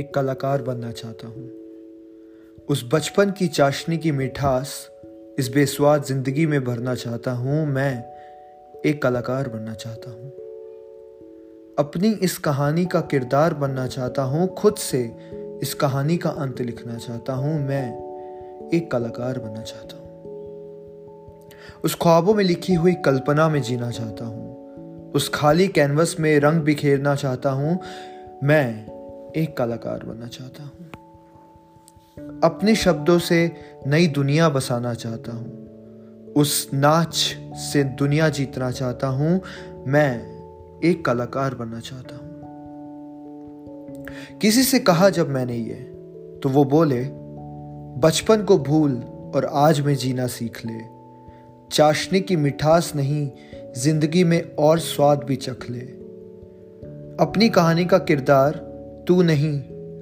एक कलाकार बनना चाहता हूँ। उस बचपन की चाशनी की मिठास इस बेस्वाद जिंदगी में भरना चाहता हूँ। मैं एक कलाकार बनना चाहता हूँ, अपनी इस कहानी का किरदार बनना चाहता हूँ, खुद से इस कहानी का अंत लिखना चाहता हूँ। मैं एक कलाकार बनना चाहता हूँ, उस ख्वाबों में लिखी हुई कल्पना में जीना चाहता हूँ, उस खाली कैनवस में रंग बिखेरना चाहता हूँ। मैं एक कलाकार बनना चाहता हूँ, अपने शब्दों से नई दुनिया बसाना चाहता हूँ, उस नाच से दुनिया जीतना चाहता हूँ। मैं एक कलाकार बनना चाहता हूँ। किसी से कहा जब मैंने ये, तो वो बोले, बचपन को भूल और आज में जीना सीख ले, चाशनी की मिठास नहीं जिंदगी में और स्वाद भी चख ले। अपनी कहानी का किरदार तू नहीं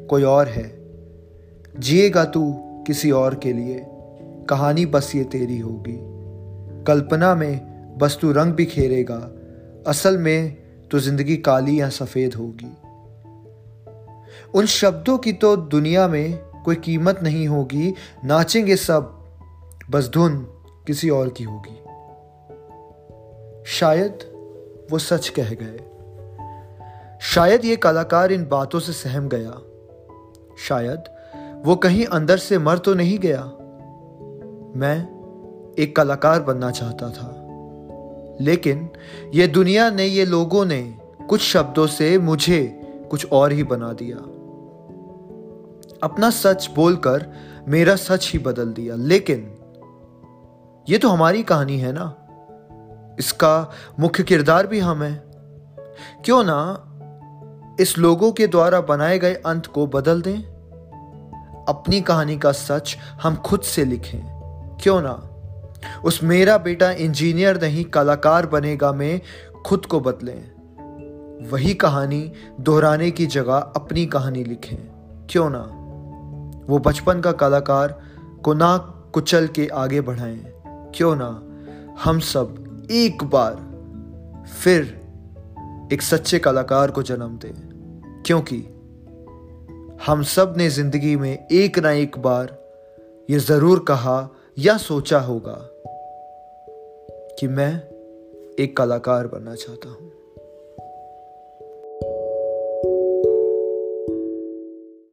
कोई और है, जिएगा तू किसी और के लिए, कहानी बस ये तेरी होगी। कल्पना में बस तू रंग बिखेरेगा, असल में तो जिंदगी काली या सफेद होगी। उन शब्दों की तो दुनिया में कोई कीमत नहीं होगी, नाचेंगे सब बस धुन किसी और की होगी। शायद वो सच कह गए, शायद ये कलाकार इन बातों से सहम गया, शायद वो कहीं अंदर से मर तो नहीं गया। मैं एक कलाकार बनना चाहता था, लेकिन ये दुनिया ने, ये लोगों ने कुछ शब्दों से मुझे कुछ और ही बना दिया। अपना सच बोलकर मेरा सच ही बदल दिया। लेकिन ये तो हमारी कहानी है ना, इसका मुख्य किरदार भी हम हैं। क्यों ना इस लोगों के द्वारा बनाए गए अंत को बदल दें, अपनी कहानी का सच हम खुद से लिखें। क्यों ना उस मेरा बेटा इंजीनियर नहीं कलाकार बनेगा में खुद को बदलें, वही कहानी दोहराने की जगह अपनी कहानी लिखें। क्यों ना वो बचपन का कलाकार को ना कुचल के आगे बढ़ाएं। क्यों ना हम सब एक बार फिर एक सच्चे कलाकार को जन्म दें, क्योंकि हम सब ने जिंदगी में एक ना एक बार ये जरूर कहा या सोचा होगा कि मैं एक कलाकार बनना चाहता हूँ।